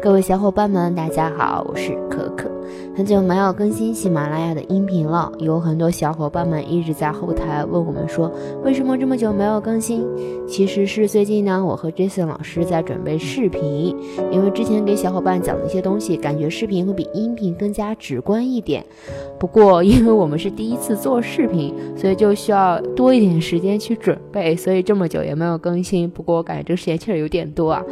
各位小伙伴们，大家好，我是可可。很久没有更新喜马拉雅的音频了，有很多小伙伴们一直在后台问我们说，为什么这么久没有更新？其实是最近呢，我和 Jason 老师在准备视频，因为之前给小伙伴讲的一些东西，感觉视频会比音频更加直观一点。不过因为我们是第一次做视频，所以就需要多一点时间去准备，所以这么久也没有更新。不过我感觉这个时间确实有点多啊，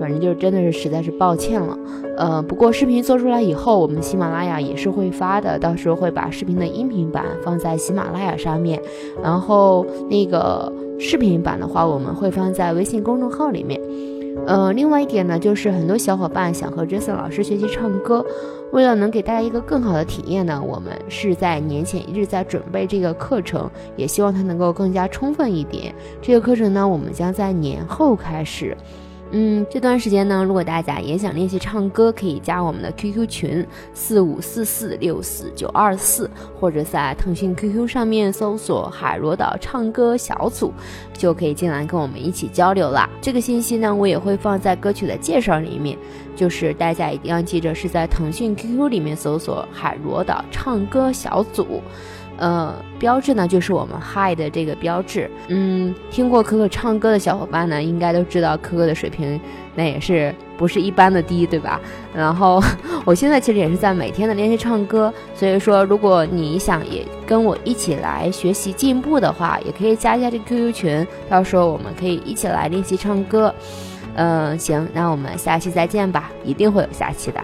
反正就真的是实在是抱歉了，不过视频做出来以后，我们喜马拉雅也是会发的，到时候会把视频的音频版放在喜马拉雅上面，然后那个视频版的话，我们会放在微信公众号里面。另外一点呢，就是很多小伙伴想和 Jason 老师学习唱歌，为了能给大家一个更好的体验呢，我们是在年前一直在准备这个课程，也希望它能够更加充分一点。这个课程呢，我们将在年后开始。这段时间呢，如果大家也想练习唱歌，可以加我们的 QQ 群454464924，或者在腾讯 QQ 上面搜索海螺岛唱歌小组，就可以进来跟我们一起交流啦。这个信息呢，我也会放在歌曲的介绍里面，就是大家一定要记着是在腾讯 QQ 里面搜索海螺岛唱歌小组。标志呢，就是我们 Hi 的这个标志。听过可可唱歌的小伙伴呢，应该都知道可可的水平那也是不是一般的低，对吧？然后我现在其实也是在每天的练习唱歌，所以说如果你想也跟我一起来学习进步的话，也可以加一下这个 QQ 群，到时候我们可以一起来练习唱歌。行，那我们下期再见吧，一定会有下期的。